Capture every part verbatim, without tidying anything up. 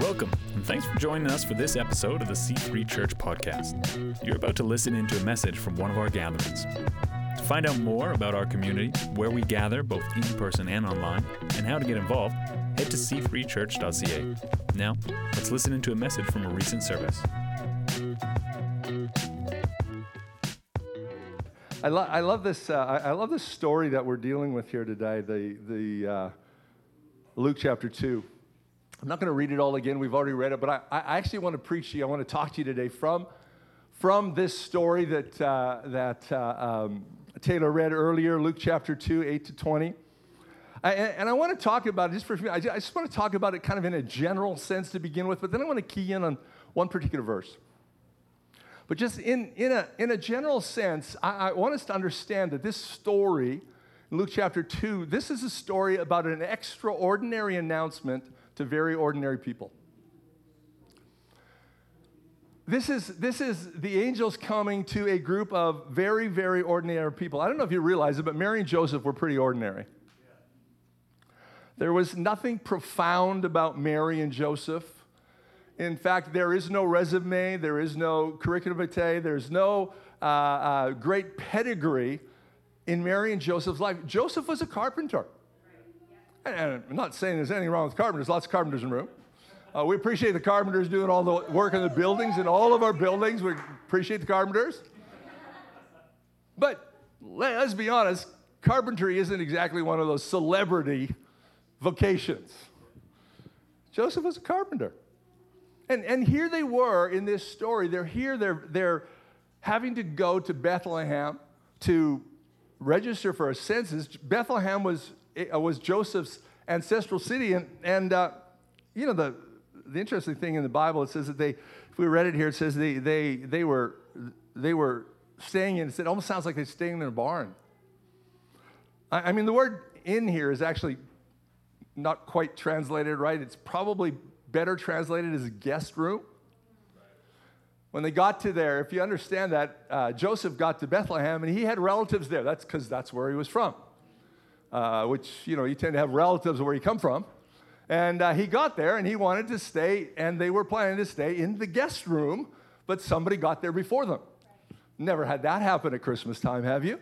Welcome, and thanks for joining us for this episode of the C three Church podcast. You're about to listen into a message from one of our gatherings. To find out more about our community, where we gather both in person and online, and how to get involved, head to c three church dot c a. Now, let's listen into a message from a recent service. I, lo- I love this. Uh, I-, I love this story that we're dealing with here today. The the uh, Luke chapter two. I'm not going to read it all again. We've already read it, but I, I actually want to preach to you. I want to talk to you today from, from this story that uh, that uh, um, Taylor read earlier, Luke chapter two, eight to twenty. I, and I want to talk about it just for a few minutes. I just want to talk about it kind of in a general sense to begin with, but then I want to key in on one particular verse. But just in, in, a, in a general sense, I, I want us to understand that this story, Luke chapter two, this is a story about an extraordinary announcement to very ordinary people. This is this is the angels coming to a group of very, very ordinary people. I don't know if you realize it, but Mary and Joseph were pretty ordinary. Yeah. There was nothing profound about Mary and Joseph. In fact, there is no resume, there is no curriculum vitae, there's no uh, uh, great pedigree in Mary and Joseph's life. Joseph was a carpenter. And I'm not saying there's anything wrong with carpenters. Lots of carpenters in the room. Uh, we appreciate the carpenters doing all the work in the buildings, in all of our buildings. We appreciate the carpenters. But let's be honest, carpentry isn't exactly one of those celebrity vocations. Joseph was a carpenter. And and here they were in this story. They're here. They're, they're having to go to Bethlehem to register for a census. Bethlehem was... It was Joseph's ancestral city, and, and uh, you know, the the interesting thing in the Bible, it says that they, if we read it here, it says they they they were they were staying in. It almost sounds like they're staying in a barn. I, I mean, the word "in" here is actually not quite translated right. It's probably better translated as a guest room. When they got to there, if you understand that, uh, Joseph got to Bethlehem, and he had relatives there. That's because that's where he was from. Uh, which, you know, you tend to have relatives where you come from. And uh, he got there, and he wanted to stay, and they were planning to stay in the guest room, but somebody got there before them. Never had that happen at Christmas time, have you?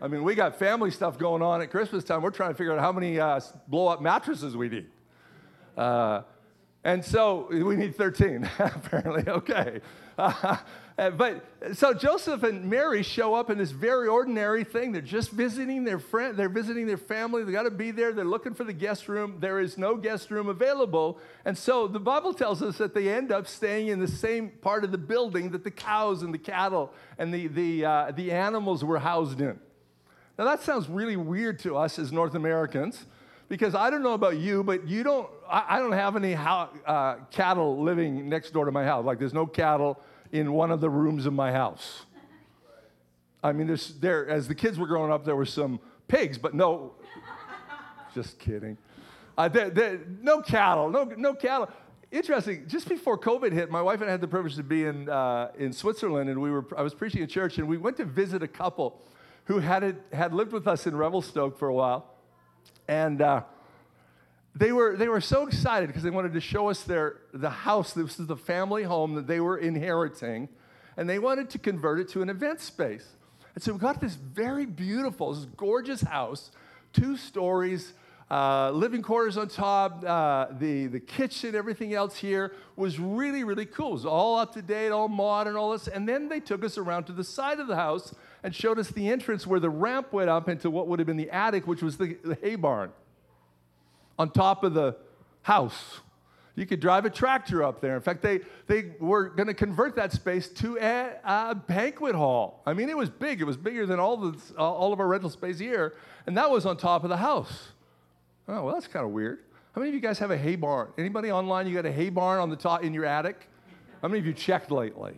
I mean, we got family stuff going on at Christmas time. We're trying to figure out how many uh, blow-up mattresses we need. Uh, and so we need thirteen, apparently. Okay. Uh, but so Joseph and Mary show up in this very ordinary thing. They're just visiting their friend. They're visiting their family. They got to be there. They're looking for the guest room. There is no guest room available. And so the Bible tells us that they end up staying in the same part of the building that the cows and the cattle and the the uh, the animals were housed in. Now that sounds really weird to us as North Americans, because I don't know about you, but you don't. I, I don't have any how, uh, cattle living next door to my house. Like there's no cattle in one of the rooms of my house. I mean, there's, there as the kids were growing up, there were some pigs, but no, just kidding. Uh, there, there, no cattle, no no cattle. Interesting. Just before COVID hit, my wife and I had the privilege to be in uh, in Switzerland, and we were I was preaching at church, and we went to visit a couple who had it, had lived with us in Revelstoke for a while, and uh, they were they were so excited because they wanted to show us their the house. This is the family home that they were inheriting, and they wanted to convert it to an event space. And so we got this very beautiful, this gorgeous house, two stories, uh, living quarters on top, uh, the the kitchen, everything else here was really really cool. It was all up to date, all modern, all this. And then they took us around to the side of the house and showed us the entrance where the ramp went up into what would have been the attic, which was the, the hay barn. On top of the house. You could drive a tractor up there. In fact, they, they were going to convert that space to a, a banquet hall. I mean, it was big. It was bigger than all the all of our rental space here, and that was on top of the house. Oh, well, that's kind of weird. How many of you guys have a hay barn? Anybody online, you got a hay barn on the top in your attic? How many of you checked lately?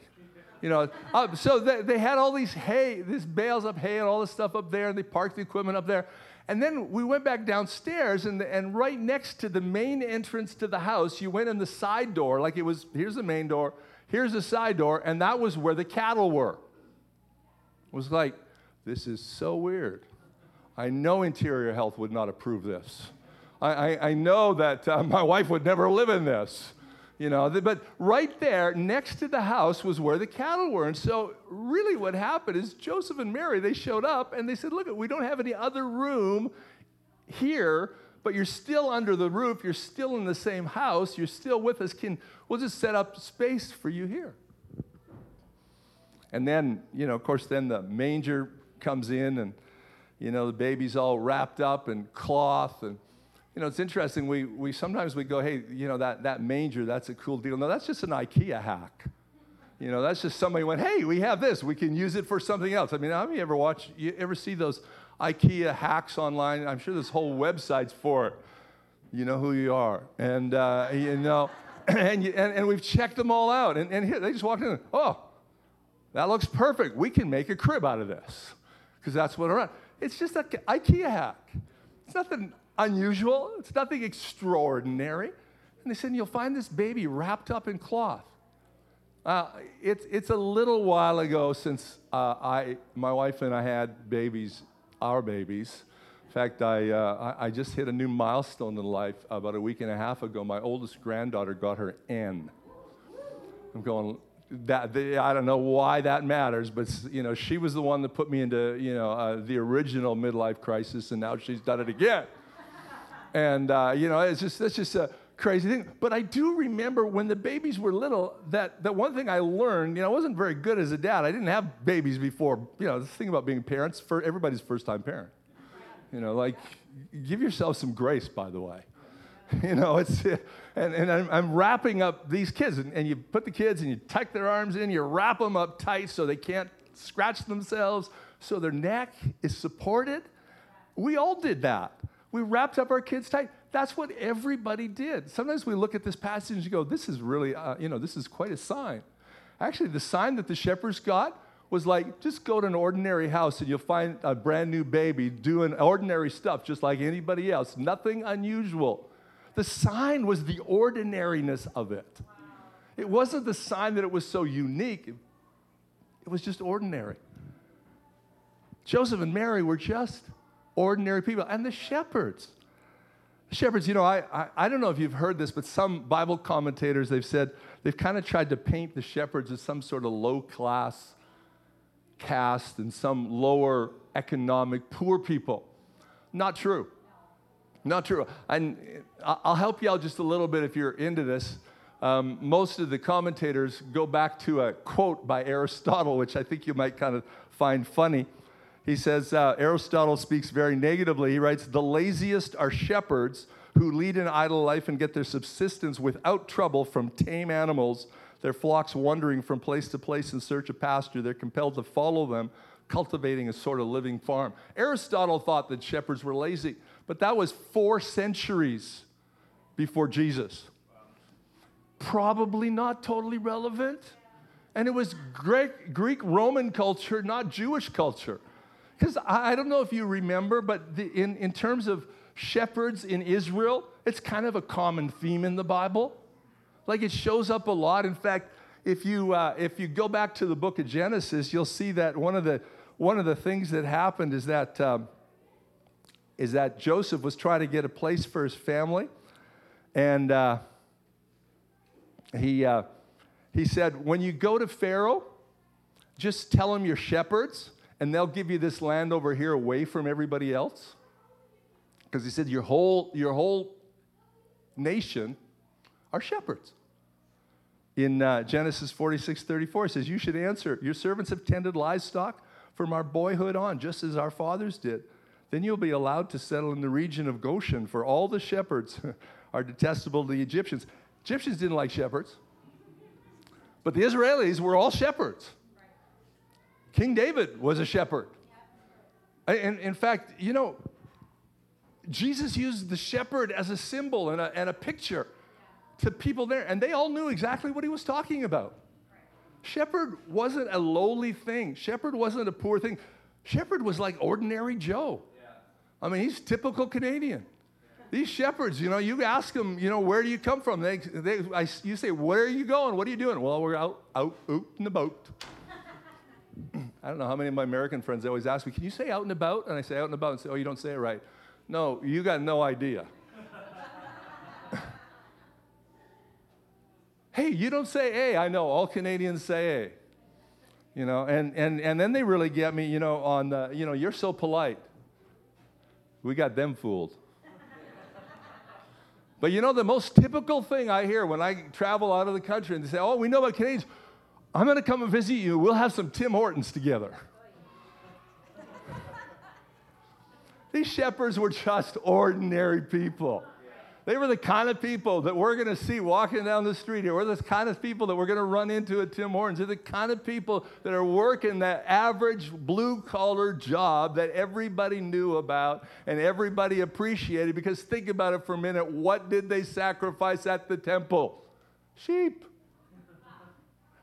You know, uh, so they, they had all these hay, these bales of hay and all this stuff up there, and they parked the equipment up there. And then we went back downstairs, and, and right next to the main entrance to the house, you went in the side door, like it was, here's the main door, here's the side door, and that was where the cattle were. It was like, this is so weird. I know Interior Health would not approve this. I, I, I know that uh, my wife would never live in this. You know, but right there next to the house was where the cattle were. And so really what happened is Joseph and Mary, they showed up and they said, look, we don't have any other room here, but you're still under the roof. You're still in the same house. You're still with us. Can we'll just set up space for you here. And then, you know, of course, then the manger comes in and, you know, the baby's all wrapped up in cloth. And, you know, it's interesting. We we sometimes we go, hey, you know, that, that manger, that's a cool deal. No, that's just an IKEA hack. You know, that's just somebody went, hey, we have this. We can use it for something else. I mean, have you ever watched, you ever see those IKEA hacks online? I'm sure this whole website's for it. You know who you are. And, uh, you know, and, you, and and we've checked them all out. And, and here, they just walked in and, oh, that looks perfect. We can make a crib out of this because that's what around. It's just an IKEA hack. It's nothing unusual. It's nothing extraordinary. And they said, you'll find this baby wrapped up in cloth. Uh, it's it's a little while ago since uh, I my wife and I had babies, our babies. In fact, I uh, I just hit a new milestone in life about a week and a half ago. My oldest granddaughter got her N. I'm going. That they, I don't know why that matters, but you know she was the one that put me into you know uh, the original midlife crisis, and now she's done it again. And uh, you know it's just that's just a crazy thing. But I do remember when the babies were little that that one thing I learned. You know I wasn't very good as a dad. I didn't have babies before. You know this thing about being parents for everybody's first time parent. You know like give yourself some grace, by the way. You know, it's, and, and I'm, I'm wrapping up these kids, and, and you put the kids and you tuck their arms in, you wrap them up tight so they can't scratch themselves, so their neck is supported. We all did that. We wrapped up our kids tight. That's what everybody did. Sometimes we look at this passage and you go, this is really, uh, you know, this is quite a sign. Actually, the sign that the shepherds got was like, just go to an ordinary house and you'll find a brand new baby doing ordinary stuff just like anybody else, nothing unusual. The sign was the ordinariness of it. Wow. It wasn't the sign that it was so unique. It, it was just ordinary. Joseph and Mary were just ordinary people. And the shepherds. Shepherds, you know, I, I, I don't know if you've heard this, but some Bible commentators, they've said, they've kind of tried to paint the shepherds as some sort of low-class caste and some lower economic poor people. Not true. Not true. And I'll help you out just a little bit if you're into this. Um, most of the commentators go back to a quote by Aristotle, which I think you might kind of find funny. He says, uh, Aristotle speaks very negatively. He writes, the laziest are shepherds who lead an idle life and get their subsistence without trouble from tame animals, their flocks wandering from place to place in search of pasture. They're compelled to follow them, cultivating a sort of living farm. Aristotle thought that shepherds were lazy. But that was four centuries before Jesus. Probably not totally relevant. And it was Greek, Greek Roman culture, not Jewish culture. Because I don't know if you remember, but the, in, in terms of shepherds in Israel, it's kind of a common theme in the Bible. Like it shows up a lot. In fact, if you uh, if you go back to the book of Genesis, you'll see that one of the, one of the things that happened is that... Um, is that Joseph was trying to get a place for his family, and uh, he uh, he said, when you go to Pharaoh, just tell him you're shepherds, and they'll give you this land over here away from everybody else. Because he said, your whole your whole nation are shepherds. In uh, Genesis forty-six thirty-four, it says, you should answer, your servants have tended livestock from our boyhood on, just as our fathers did. Then you'll be allowed to settle in the region of Goshen, for all the shepherds are detestable to the Egyptians. Egyptians didn't like shepherds, but the Israelis were all shepherds. Right. King David was a shepherd. Yeah. And in fact, you know, Jesus used the shepherd as a symbol and a, and a picture yeah. to people there, and they all knew exactly what he was talking about. Right. Shepherd wasn't a lowly thing. Shepherd wasn't a poor thing. Shepherd was like ordinary Joe. I mean, he's typical Canadian. These shepherds, you know, you ask them, you know, where do you come from? They, they, I, you say, where are you going? What are you doing? Well, we're out, out, out in the boat. I don't know how many of my American friends, they always ask me, can you say out and about? And I say out and about and say, oh, you don't say it right. No, you got no idea. You don't say A. I know all Canadians say A. You know, and, and, and then they really get me, you know, on the, you know, you're so polite. We got them fooled. But you know, the most typical thing I hear when I travel out of the country and they say, oh, we know about Canadians. I'm going to come and visit you. We'll have some Tim Hortons together. These shepherds were just ordinary people. They were the kind of people that we're going to see walking down the street here. We're the kind of people that we're going to run into at Tim Hortons. They're the kind of people that are working that average blue-collar job that everybody knew about and everybody appreciated. Because think about it for a minute. What did they sacrifice at the temple? Sheep.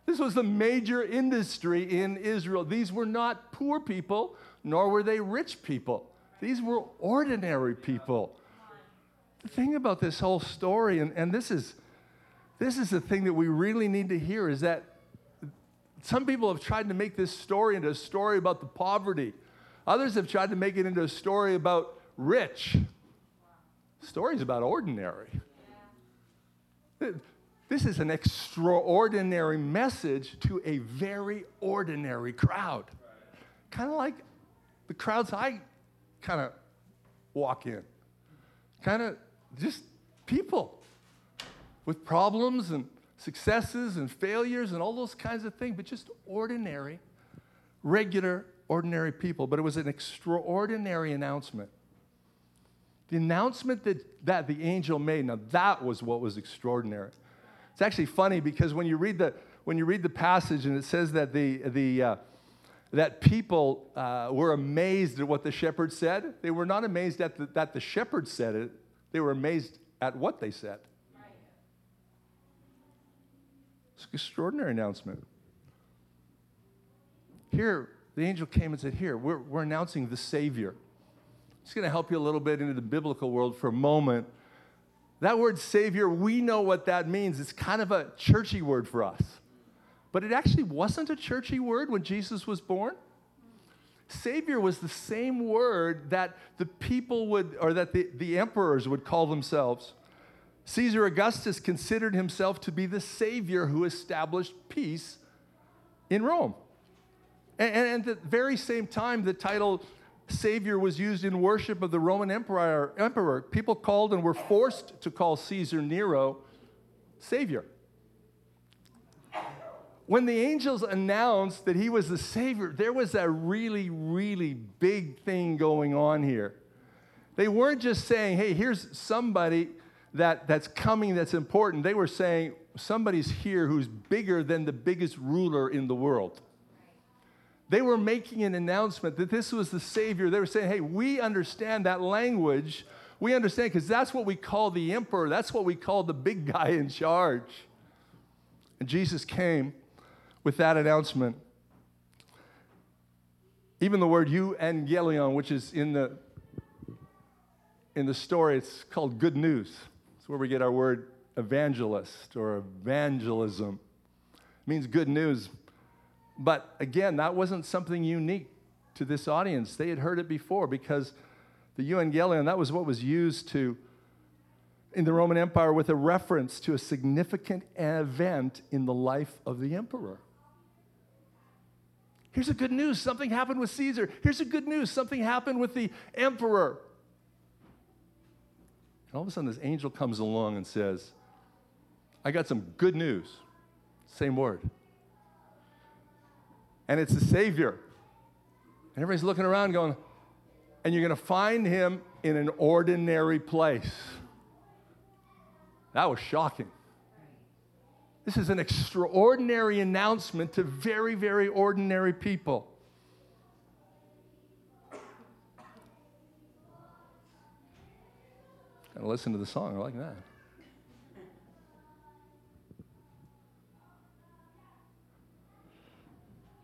This was the major industry in Israel. These were not poor people, nor were they rich people. These were ordinary people. The thing about this whole story, and, and this is this is the thing that we really need to hear, is that some people have tried to make this story into a story about the poverty. Others have tried to make it into a story about rich. The story's about ordinary. Yeah. This is an extraordinary message to a very ordinary crowd. Right. Kind of like the crowds I kind of walk in. Kind of just people with problems and successes and failures and all those kinds of things, but just ordinary, regular, ordinary people. But it was an extraordinary announcement. The announcement that, that the angel made, now that was what was extraordinary. It's actually funny because when you read the when you read the passage and it says that the the uh, that people uh, were amazed at what the shepherd said. They were not amazed at the, that the shepherd said it. They were amazed at what they said. Right. It's an extraordinary announcement. Here, the angel came and said, here, we're, we're announcing the Savior. It's going to help you a little bit into the biblical world for a moment. That word Savior, we know what that means. It's kind of a churchy word for us. But it actually wasn't a churchy word when Jesus was born. Savior was the same word that the people would, or that the, the emperors would call themselves. Caesar Augustus considered himself to be the Savior who established peace in Rome. And, and at the very same time, the title Savior was used in worship of the Roman Emperor. Emperor. People called and were forced to call Caesar Nero Savior. When the angels announced that he was the Savior, there was a really, really big thing going on here. They weren't just saying, hey, here's somebody that, that's coming that's important. They were saying, somebody's here who's bigger than the biggest ruler in the world. They were making an announcement that this was the Savior. They were saying, hey, we understand that language. We understand because that's what we call the emperor. That's what we call the big guy in charge. And Jesus came with that announcement. Even the word euangelion, which is in the in the story, it's called good news. It's where we get our word evangelist or evangelism. It means good news. But again, that wasn't something unique to this audience. They had heard it before because the euangelion, that was what was used to in the Roman Empire with a reference to a significant event in the life of the emperor. Here's the good news. Something happened with Caesar. Here's the good news. Something happened with the emperor. And all of a sudden, this angel comes along and says, I got some good news. Same word. And it's the Savior. And everybody's looking around going, and you're going to find him in an ordinary place. That was shocking. This is an extraordinary announcement to very, very ordinary people. Gotta listen to the song. I like that.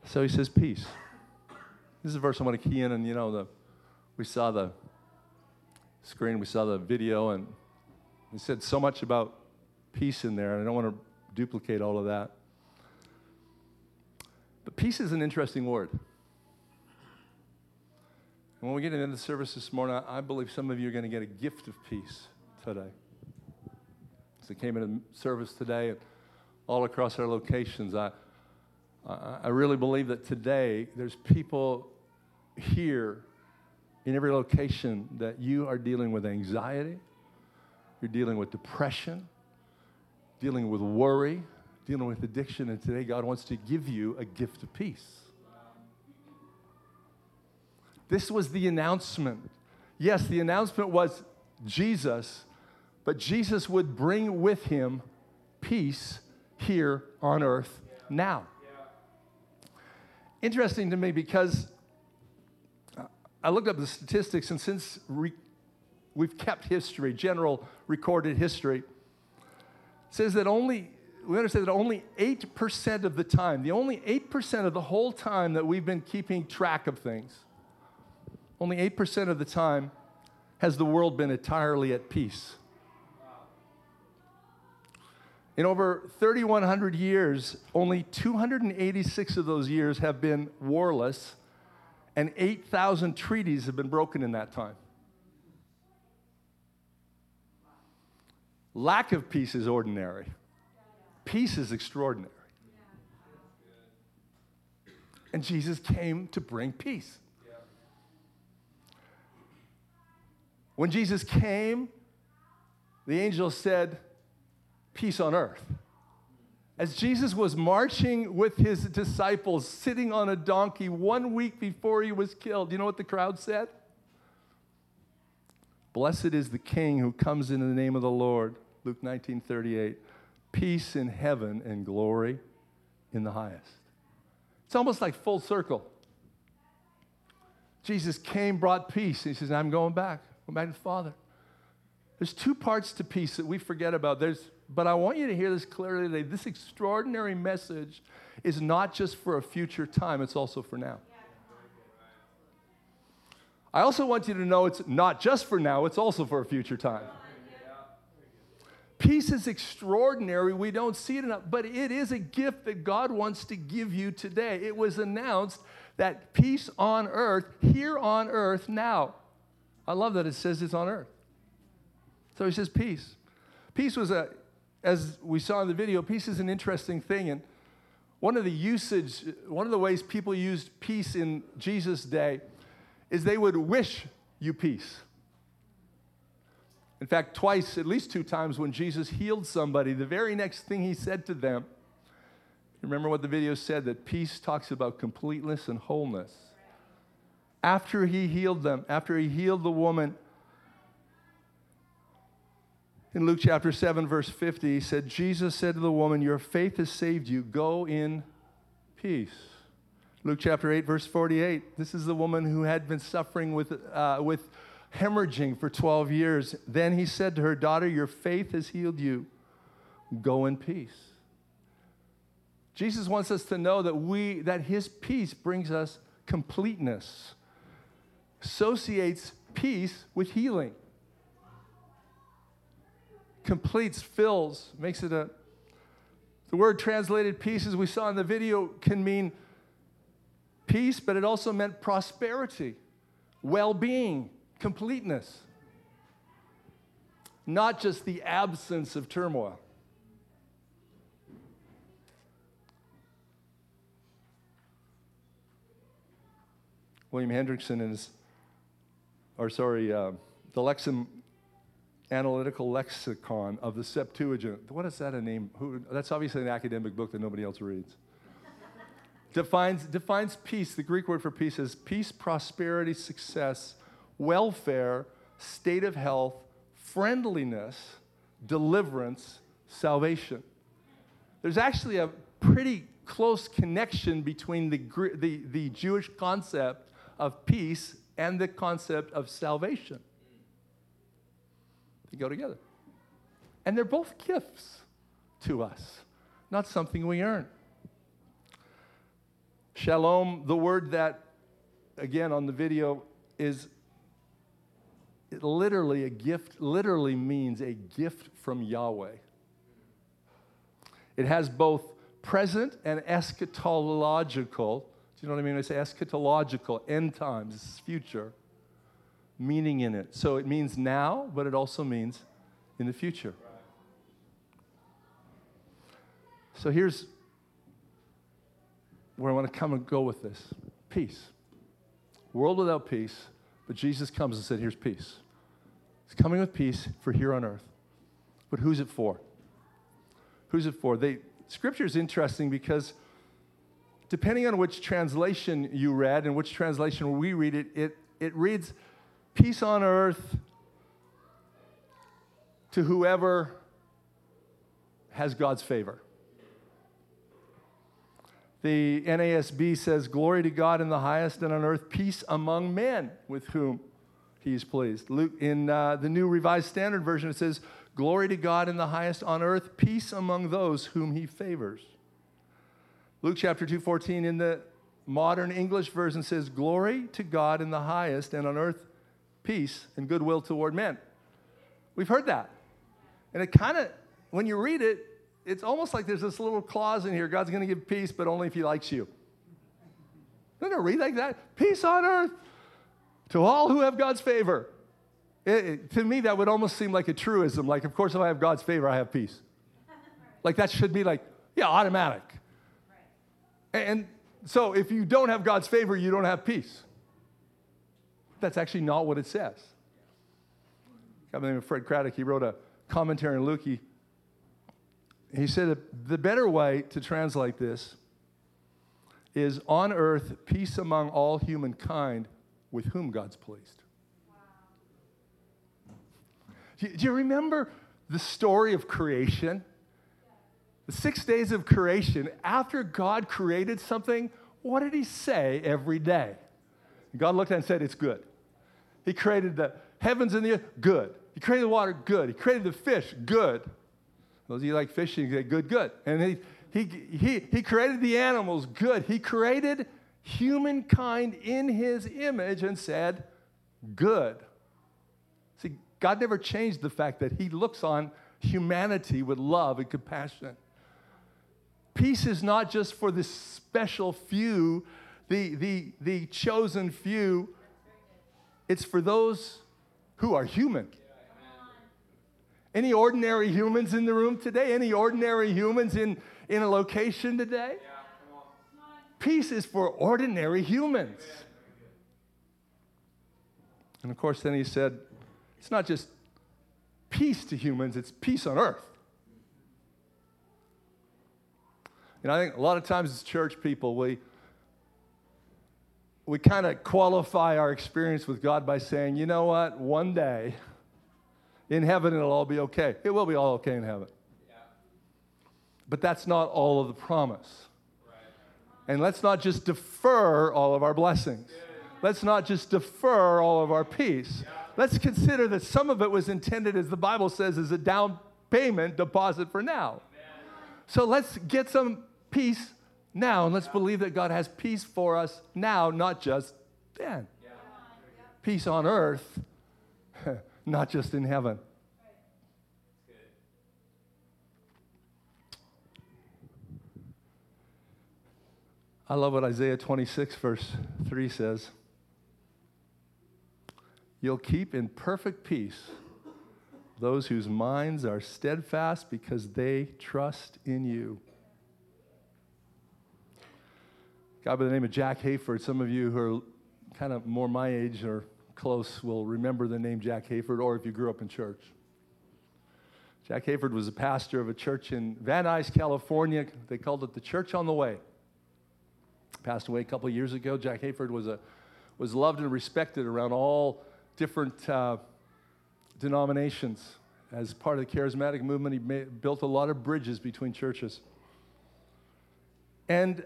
So he says, peace. This is a verse I want to key in, and you know, the we saw the screen, we saw the video, and he said so much about peace in there, and I don't want to duplicate all of that. But peace is an interesting word. And when we get into the service this morning, I believe some of you are going to get a gift of peace today. So I came into service today, and all across our locations. I, I, I really believe that today there's people here in every location that you are dealing with anxiety, you're dealing with depression, dealing with worry, dealing with addiction, and today God wants to give you a gift of peace. This was the announcement. Yes, the announcement was Jesus, but Jesus would bring with him peace here on earth now. Interesting to me because I looked up the statistics, and since re- we've kept history, general recorded history, says that only, we understand that only eight percent of the time, the only eight percent of the whole time that we've been keeping track of things, only eight percent of the time has the world been entirely at peace. In over thirty-one hundred years, only two hundred eighty-six of those years have been warless, and eight thousand treaties have been broken in that time. Lack of peace is ordinary. Peace is extraordinary. And Jesus came to bring peace. When Jesus came, the angel said, peace on earth. As Jesus was marching with his disciples, sitting on a donkey one week before he was killed, you know what the crowd said? Blessed is the King who comes in the name of the Lord. Luke nineteen thirty-eight. Peace in heaven and glory in the highest. It's almost like full circle. Jesus came, brought peace. He says, I'm going back. I'm back to the Father. There's two parts to peace that we forget about. There's, but I want you to hear this clearly today. This extraordinary message is not just for a future time. It's also for now. I also want you to know it's not just for now. It's also for a future time. Peace is extraordinary. We don't see it enough, but it is a gift that God wants to give you today. It was announced that peace on earth, here on earth now. I love that it says it's on earth. So he says peace. Peace was a, as we saw in the video, peace is an interesting thing. And one of the usage, one of the ways people used peace in Jesus' day is they would wish you peace. In fact, twice, at least two times when Jesus healed somebody, the very next thing he said to them, remember what the video said, that peace talks about completeness and wholeness. After he healed them, after he healed the woman, in Luke chapter seven, verse fifty, he said, Jesus said to the woman, your faith has saved you. Go in peace. Luke chapter eight, verse forty-eight, this is the woman who had been suffering with, uh, with hemorrhaging for twelve years. Then he said to her, daughter, your faith has healed you. Go in peace. Jesus wants us to know that we, that his peace brings us completeness, associates peace with healing, completes, fills, makes it a, the word translated peace, as we saw in the video, can mean peace, but it also meant prosperity, well-being, completeness, not just the absence of turmoil. William Hendrickson and his, or sorry, uh, the Lexham analytical lexicon of the Septuagint. What is that a name? Who, that's obviously an academic book that nobody else reads. defines, defines peace, the Greek word for peace, as peace, prosperity, success, welfare, state of health, friendliness, deliverance, salvation. There's actually a pretty close connection between the, the, the Jewish concept of peace and the concept of salvation. They go together. And they're both gifts to us, not something we earn. Shalom, the word that, again, on the video is it literally a gift, literally means a gift from Yahweh. It has both present and eschatological. Do you know what I mean? I say eschatological, end times, future, meaning in it. So it means now, but it also means in the future. So here's where I want to come and go with this. Peace. World without peace, but Jesus comes and said, here's peace. He's coming with peace for here on earth. But who's it for? Who's it for? They, Scripture is interesting because depending on which translation you read and which translation we read it, it, it reads peace on earth to whoever has God's favor. The N A S B says, glory to God in the highest and on earth, peace among men with whom he is pleased. Luke, in uh, the New Revised Standard Version, it says, glory to God in the highest on earth, peace among those whom he favors. Luke chapter two fourteen in the modern English version says, glory to God in the highest and on earth, peace and goodwill toward men. We've heard that. And it kind of, when you read it, it's almost like there's this little clause in here. God's going to give peace, but only if he likes you. Don't it read like that? Peace on earth to all who have God's favor. It, it, to me, that would almost seem like a truism. Like, of course, if I have God's favor, I have peace. Like, that should be like, yeah, automatic. Right. And so if you don't have God's favor, you don't have peace. That's actually not what it says. A guy by the name of Fred Craddock, he wrote a commentary on Luke. He, He said the better way to translate this is on earth, peace among all humankind with whom God's pleased. Wow. Do, do you remember the story of creation? The six days of creation, after God created something, what did he say every day? God looked at it and said, it's good. He created the heavens and the earth, good. He created the water, good. He created the fish, good. Those of you who like fishing, say, good, good. And he, he, he, he created the animals, good. He created humankind in his image and said, good. See, God never changed the fact that he looks on humanity with love and compassion. Peace is not just for the special few, the, the, the chosen few. It's for those who are human. Any ordinary humans in the room today? Any ordinary humans in, in a location today? Yeah, come on. Peace is for ordinary humans. Amen. And of course, then he said, it's not just peace to humans, it's peace on earth. And I think a lot of times as church people, we, we kind of qualify our experience with God by saying, you know what, one day, in heaven, it'll all be okay. It will be all okay in heaven. Yeah. But that's not all of the promise. Right. And let's not just defer all of our blessings. Yeah. Let's not just defer all of our peace. Yeah. Let's consider that some of it was intended, as the Bible says, as a down payment deposit for now. Amen. So let's get some peace now, and let's yeah. believe that God has peace for us now, not just then. Yeah. Peace on earth. Not just in heaven. I love what Isaiah twenty-six verse three says. You'll keep in perfect peace those whose minds are steadfast because they trust in you. A guy by the name of Jack Hayford, some of you who are kind of more my age or close will remember the name Jack Hayford, or if you grew up in church. Jack Hayford was a pastor of a church in Van Nuys, California. They called it the Church on the Way. Passed away a couple of years ago. Jack Hayford was a was loved and respected around all different uh, denominations. As part of the charismatic movement, he made, built a lot of bridges between churches. And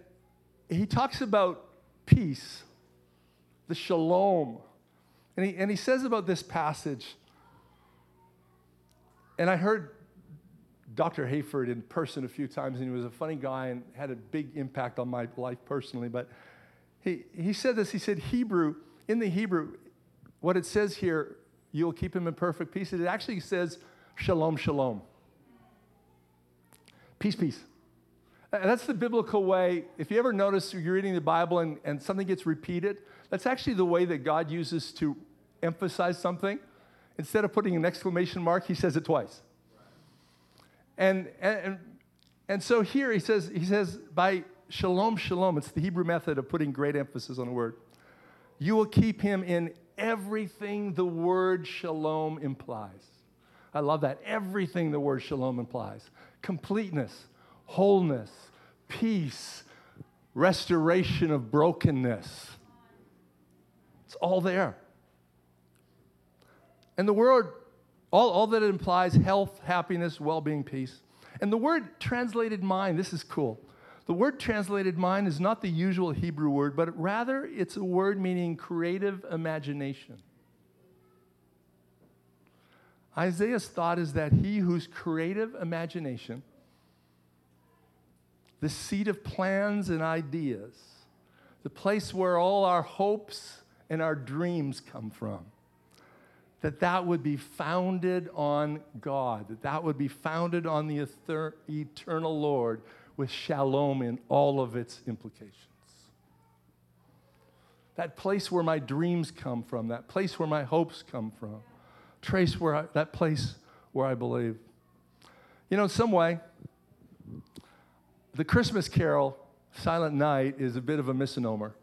he talks about peace, the shalom. And he, and he says about this passage, and I heard Doctor Hayford in person a few times, and he was a funny guy and had a big impact on my life personally, but he, he said this, he said Hebrew, in the Hebrew, what it says here, you'll keep him in perfect peace, it actually says shalom, shalom. Peace, peace. And that's the biblical way. If you ever notice you're reading the Bible and, and something gets repeated, that's actually the way that God uses to emphasize something. Instead of putting an exclamation mark, he says it twice. Right. And, and And so here he says, he says, by shalom, shalom, it's the Hebrew method of putting great emphasis on a word. You will keep him in everything the word shalom implies. I love that. Everything the word shalom implies. Completeness, wholeness, peace, restoration of brokenness. It's all there. And the word, all, all that it implies, health, happiness, well-being, peace. And the word translated mind, this is cool. The word translated mind is not the usual Hebrew word, but rather it's a word meaning creative imagination. Isaiah's thought is that he whose creative imagination, the seat of plans and ideas, the place where all our hopes and our dreams come from, that that would be founded on God, that that would be founded on the ether- eternal Lord with shalom in all of its implications. That place where my dreams come from, that place where my hopes come from, trace where I, that place where I believe. You know, in some way, the Christmas carol, Silent Night, is a bit of a misnomer.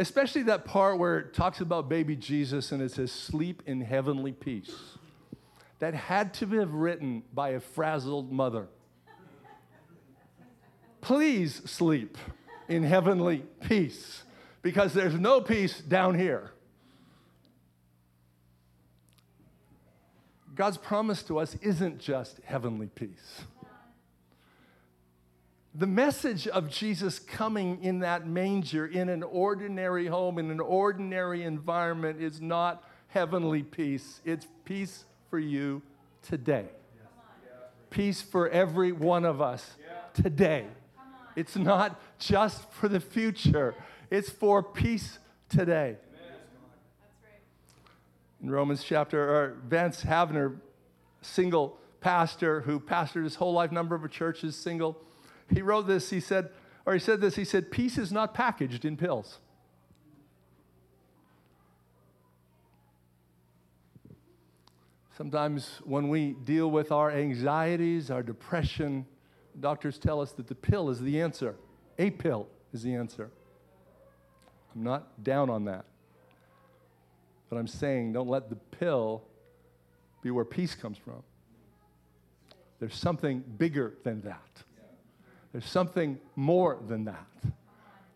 Especially that part where it talks about baby Jesus and it says, sleep in heavenly peace. That had to be written by a frazzled mother. Please sleep in heavenly peace, because there's no peace down here. God's promise to us isn't just heavenly peace. The message of Jesus coming in that manger, in an ordinary home, in an ordinary environment, is not heavenly peace. It's peace for you today. Peace for every one of us today. It's not just for the future. It's for peace today. In Romans chapter, or Vance Havner, single pastor who pastored his whole life, number of churches, single. He wrote this, he said, or he said this, he said, peace is not packaged in pills. Sometimes when we deal with our anxieties, our depression, doctors tell us that the pill is the answer. A pill is the answer. I'm not down on that. But I'm saying don't let the pill be where peace comes from. There's something bigger than that. There's something more than that.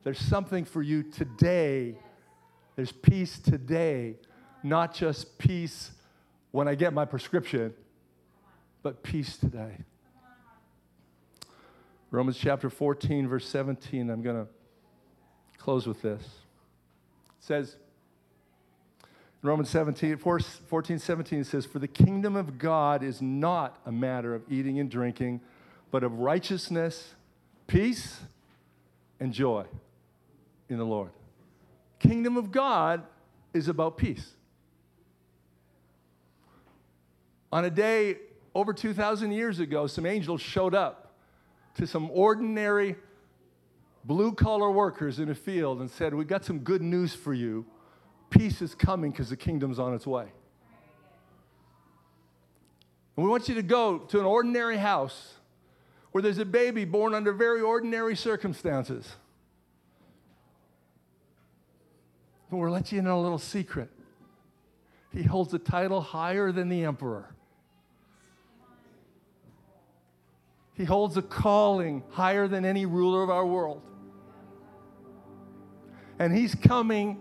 There's something for you today. There's peace today, not just peace when I get my prescription, but peace today. Romans chapter fourteen, verse seventeen, I'm going to close with this. It says, Romans seventeen, fourteen, seventeen, it says, for the kingdom of God is not a matter of eating and drinking, but of righteousness, peace, and joy in the Lord. Kingdom of God is about peace. On a day over two thousand years ago, some angels showed up to some ordinary blue-collar workers in a field and said, we've got some good news for you. Peace is coming because the kingdom's on its way. And we want you to go to an ordinary house where there's a baby born under very ordinary circumstances. But we'll let you in on a little secret. He holds a title higher than the emperor. He holds a calling higher than any ruler of our world. And he's coming